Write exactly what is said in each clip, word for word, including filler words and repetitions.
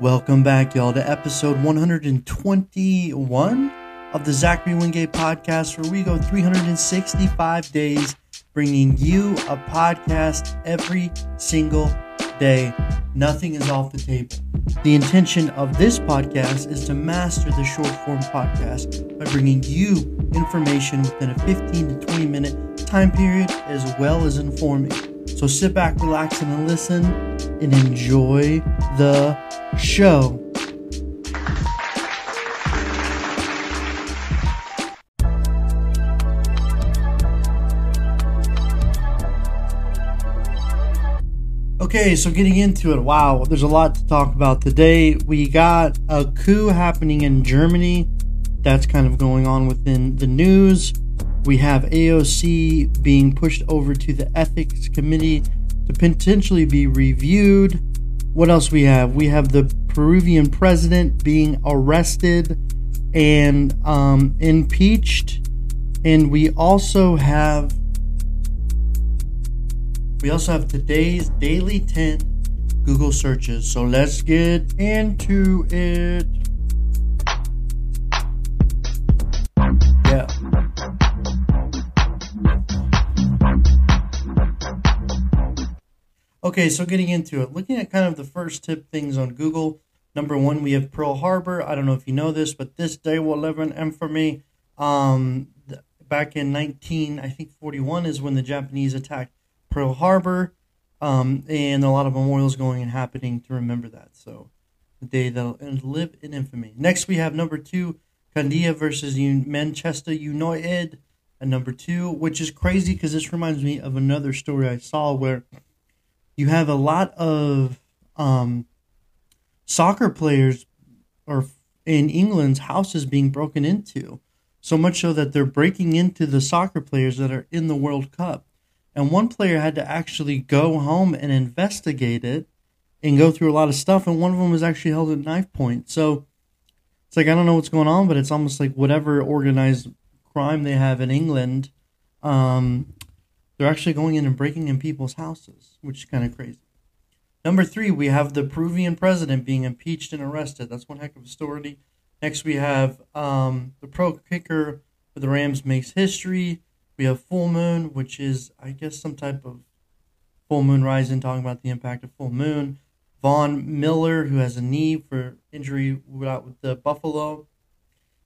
Welcome back, y'all, to episode one hundred twenty-one of the Zachary Wingate podcast, where we go three hundred sixty-five days bringing you a podcast every single day. Nothing is off the table. The intention of this podcast is to master the short form podcast by bringing you information within a fifteen to twenty minute time period, as well as informing. So sit back, relax, and listen, and enjoy the show. Okay, so getting into it, wow, there's a lot to talk about today. We got a coup happening in Germany. That's kind of going on within the news. We have A O C being pushed over to the ethics committee to potentially be reviewed. What else we have? We have the Peruvian president being arrested and um, impeached. And we also have we also have today's daily ten Google searches. So let's get into it. Yeah. Okay, so getting into it, looking at kind of the first tip things on Google. Number one, we have Pearl Harbor. I don't know if you know this, but this day will live in infamy. Um, back in nineteen, I think forty-one is when the Japanese attacked Pearl Harbor, um, and a lot of memorials going and happening to remember that. So the day that'll live in infamy. Next, we have number two, Candia versus Manchester United. And number two, which is crazy because this reminds me of another story I saw where you have a lot of um, soccer players or in England's houses being broken into. So much so that they're breaking into the soccer players that are in the World Cup. And one player had to actually go home and investigate it and go through a lot of stuff. And one of them was actually held at knife point. So it's like, I don't know what's going on, but it's almost like whatever organized crime they have in England, um, they're actually going in and breaking in people's houses, which is kind of crazy. Number three, we have the Peruvian president being impeached and arrested. That's one heck of a story. Next, we have um, the pro kicker for the Rams makes history. We have full moon, which is, I guess, some type of full moon rising, talking about the impact of full moon. Von Miller, who has a knee for injury out with the Buffalo.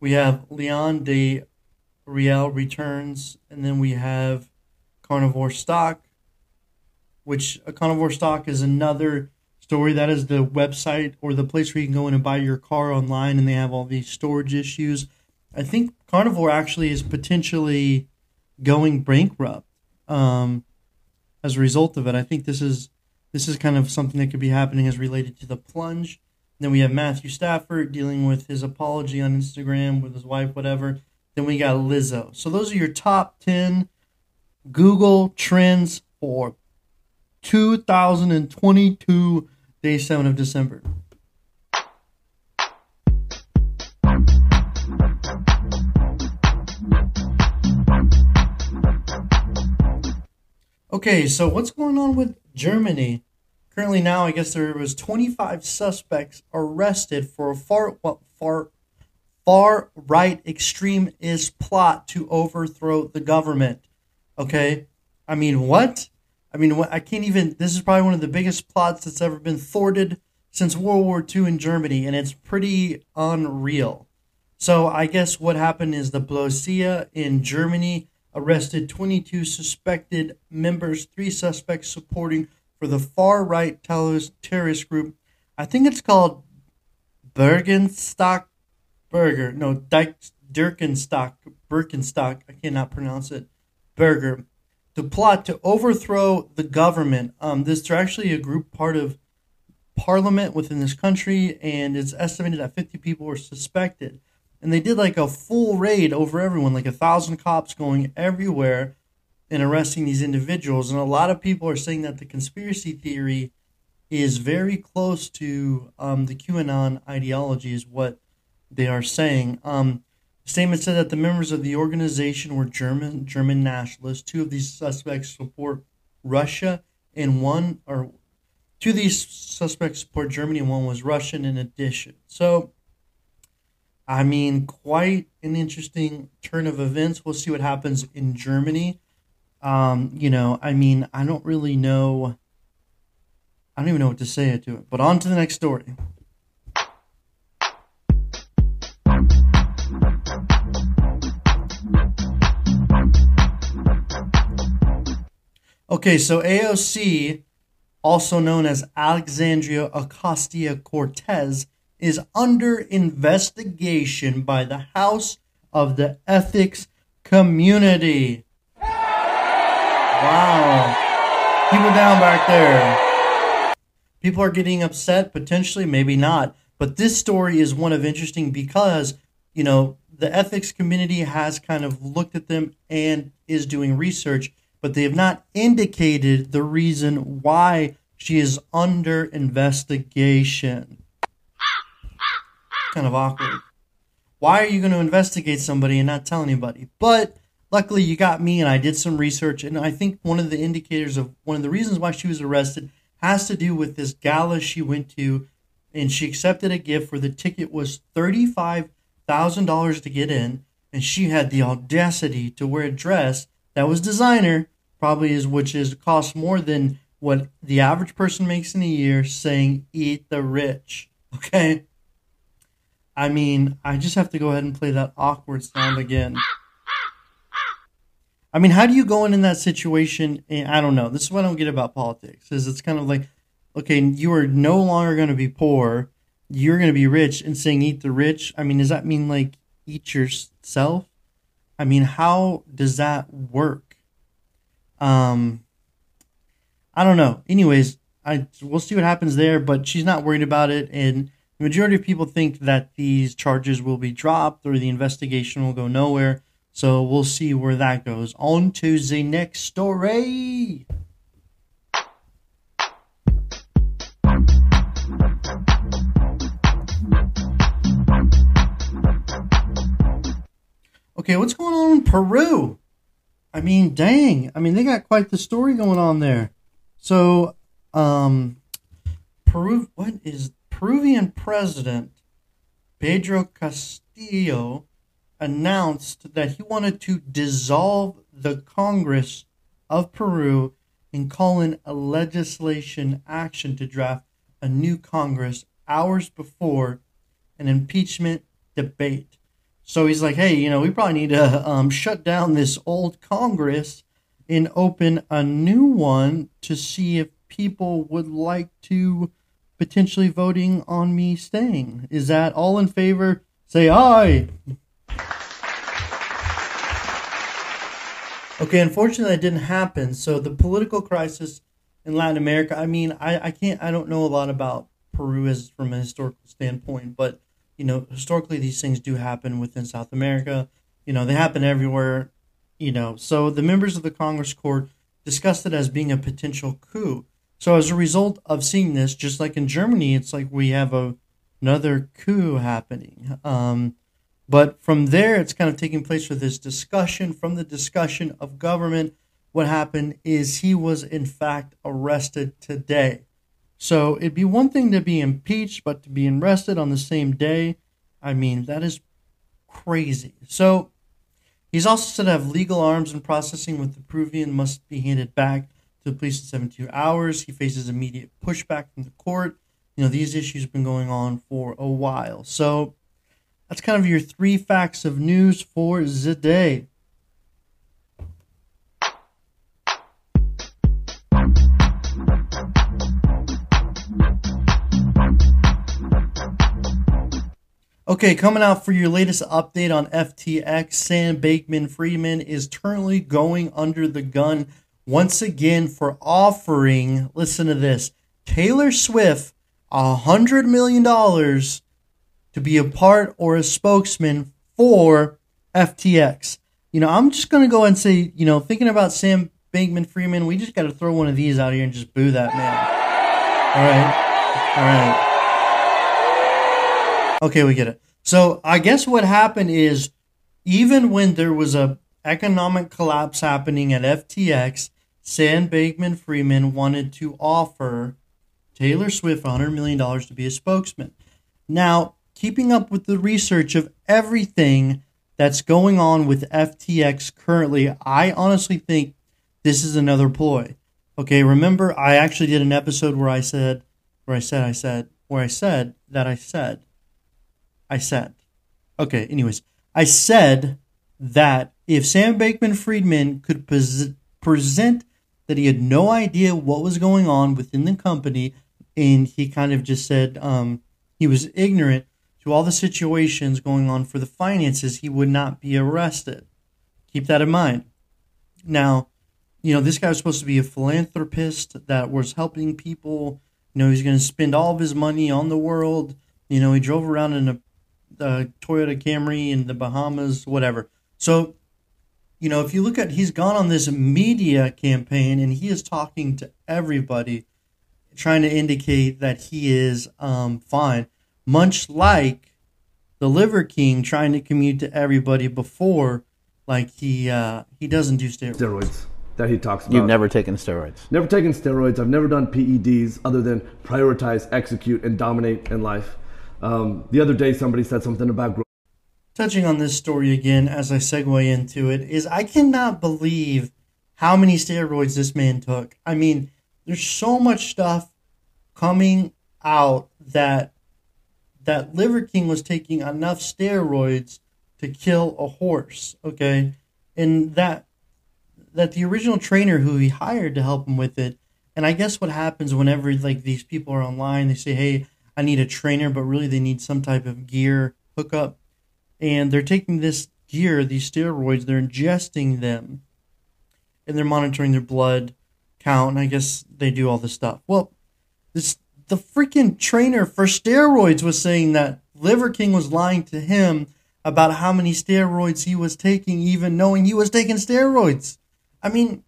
We have Leon de Real returns, and then we have carnivore stock, which a carnivore stock is another story. That is the website or the place where you can go in and buy your car online, and they have all these storage issues. I think carnivore actually is potentially going bankrupt um, as a result of it. I think this is this is kind of something that could be happening as related to the plunge. And then we have Matthew Stafford dealing with his apology on Instagram with his wife, whatever. Then we got Lizzo. So those are your top ten Google trends for two thousand twenty-two, day seven of December. Okay, so what's going on with Germany? Currently now, I guess there was twenty-five suspects arrested for a far, far, far right extremist plot to overthrow the government. Okay, I mean, what? I mean, I can't even, this is probably one of the biggest plots that's ever been thwarted since World War Two in Germany, and it's pretty unreal. So I guess what happened is the Polizei in Germany arrested twenty-two suspected members, three suspects supporting for the far-right terrorist group. I think it's called Bergenstock Burger. No, Dirkenstock, Birkenstock. I cannot pronounce it. Burger, the plot to overthrow the government. Um, this they're actually a group part of parliament within this country, and it's estimated that fifty people were suspected. And they did like a full raid over everyone, like a thousand cops going everywhere and arresting these individuals. And a lot of people are saying that the conspiracy theory is very close to um, the QAnon ideology is what they are saying. Um, Statement said that the members of the organization were German German nationalists. Two of these suspects support Russia, and one or Two of these suspects support Germany, one was Russian in addition. So, I mean, quite an interesting turn of events. We'll see what happens in Germany. Um, you know, I mean, I don't really know. I don't even know what to say to it. But on to the next story. Okay, so A O C, also known as Alexandria Ocasio-Cortez, is under investigation by the House of the Ethics Community. Wow. People down back there. People are getting upset, potentially, maybe not. But this story is one of interesting because, you know, the ethics community has kind of looked at them and is doing research, but they have not indicated the reason why she is under investigation. Kind of awkward. Why are you going to investigate somebody and not tell anybody? But luckily you got me, and I did some research, and I think one of the indicators of one of the reasons why she was arrested has to do with this gala she went to, and she accepted a gift where the ticket was thirty-five thousand dollars to get in, and she had the audacity to wear a dress that was designer, probably is which is costs more than what the average person makes in a year, saying eat the rich. Okay. I mean, I just have to go ahead and play that awkward sound again. I mean, how do you go in in that situation? And I don't know. This is what I don't get about politics, is it's kind of like, okay, you are no longer going to be poor. You're going to be rich, and saying eat the rich. I mean, does that mean like eat yourself? I mean, how does that work? Um, I don't know. Anyways, I we'll see what happens there, but she's not worried about it. And the majority of people think that these charges will be dropped or the investigation will go nowhere. So we'll see where that goes. On to the next story. Okay, what's going on in Peru? I mean, dang. I mean, they got quite the story going on there. So, um, Peru, what is, Peruvian President Pedro Castillo announced that he wanted to dissolve the Congress of Peru and call in a legislation action to draft a new Congress hours before an impeachment debate. So he's like, hey, you know, we probably need to um, shut down this old Congress and open a new one to see if people would like to potentially voting on me staying. Is that all in favor? Say aye. Okay, unfortunately, that didn't happen. So the political crisis in Latin America, I mean, I, I can't, I don't know a lot about Peru as from a historical standpoint, but you know, historically, these things do happen within South America. You know, they happen everywhere, you know. So the members of the Congress court discussed it as being a potential coup. So as a result of seeing this, just like in Germany, it's like we have a, another coup happening. Um, but from there, it's kind of taking place with this discussion. From the discussion of government, what happened is he was, in fact, arrested today. So it'd be one thing to be impeached, but to be arrested on the same day, I mean, that is crazy. So he's also said to have legal arms and processing with the Peruvian must be handed back to the police in seventy-two hours. He faces immediate pushback from the court. You know, these issues have been going on for a while. So that's kind of your three facts of news for the day. Okay, coming out for your latest update on F T X, Sam Bankman-Fried is currently going under the gun once again for offering, listen to this, Taylor Swift one hundred million dollars to be a part or a spokesman for F T X. You know, I'm just going to go and say, you know, thinking about Sam Bankman-Fried, we just got to throw one of these out here and just boo that man. All right, all right. Okay, we get it. So I guess what happened is even when there was a economic collapse happening at F T X, Sam Bankman-Fried wanted to offer Taylor Swift for one hundred million dollars to be a spokesman. Now, keeping up with the research of everything that's going on with F T X currently, I honestly think this is another ploy. Okay, remember, I actually did an episode where I said, where I said, I said, where I said that I said, I said. Okay, anyways, I said that if Sam Bankman-Fried could pres- present that he had no idea what was going on within the company, and he kind of just said um, he was ignorant to all the situations going on for the finances, he would not be arrested. Keep that in mind. Now, you know, this guy was supposed to be a philanthropist that was helping people. You know, he's going to spend all of his money on the world. You know, he drove around in a, a Toyota Camry in the Bahamas, whatever. So, you know, if you look at, he's gone on this media campaign and he is talking to everybody, trying to indicate that he is um, fine. Much like the Liver King trying to commute to everybody before, like he uh, he doesn't do steroids. Steroids that he talks about. You've never taken steroids. Never taken steroids. I've never done P E Ds other than prioritize, execute, and dominate in life. Um, the other day, somebody said something about growth. Touching on this story again as I segue into it is I cannot believe how many steroids this man took. I mean, there's so much stuff coming out that that Liver King was taking enough steroids to kill a horse, okay? And that that the original trainer who he hired to help him with it, and I guess what happens whenever like these people are online, they say, hey, I need a trainer, but really they need some type of gear hookup. And they're taking this gear, these steroids, they're ingesting them, and they're monitoring their blood count, and I guess they do all this stuff. Well, this the freaking trainer for steroids was saying that Liver King was lying to him about how many steroids he was taking, even knowing he was taking steroids. I mean,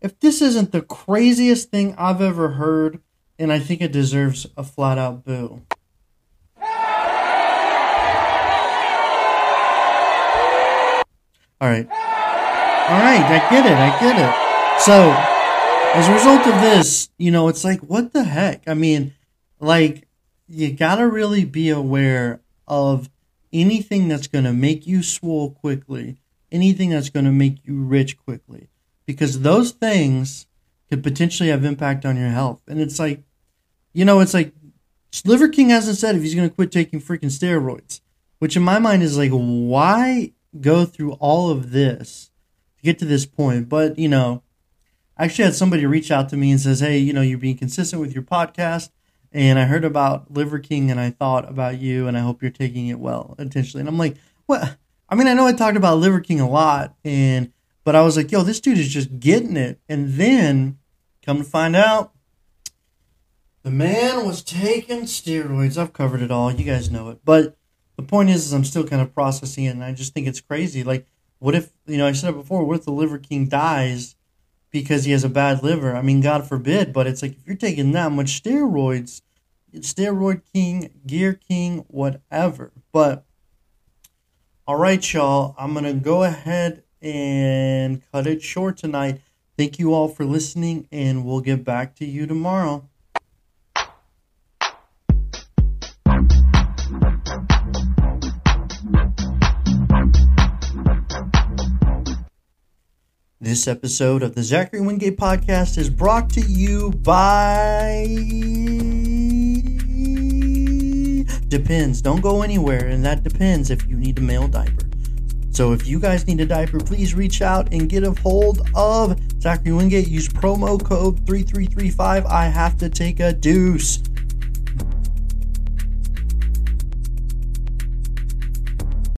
if this isn't the craziest thing I've ever heard, and I think it deserves a flat out boo. All right. All right. I get it. I get it. So, as a result of this, you know, it's like, what the heck? I mean, like, you gotta really be aware of anything that's gonna make you swole quickly, anything that's gonna make you rich quickly, because those things could potentially have impact on your health. And it's like, you know, it's like Liver King hasn't said if he's gonna quit taking freaking steroids, which in my mind is like, why go through all of this to get to this point? But, you know, I actually had somebody reach out to me and says, hey, you know, you're being consistent with your podcast, and I heard about Liver King, and I thought about you, and I hope you're taking it well, intentionally. And I'm like, what? I mean, I know I talked about Liver King a lot, and but I was like, yo, this dude is just getting it. And then, come to find out, the man was taking steroids. I've covered it all. You guys know it. But the point is, is I'm still kind of processing it, and I just think it's crazy. Like, what if, you know, I said it before, what if the Liver King dies because he has a bad liver? I mean, God forbid, but it's like, if you're taking that much steroids, steroid king, gear king, whatever. But, all right, y'all, I'm going to go ahead and cut it short tonight. Thank you all for listening, and we'll get back to you tomorrow. This episode of the Zachary Wingate Podcast is brought to you by Depends. Don't go anywhere, and that depends if you need a male diaper. So if you guys need a diaper, please reach out and get a hold of Zachary Wingate. Use promo code three three three five. I have to take a deuce.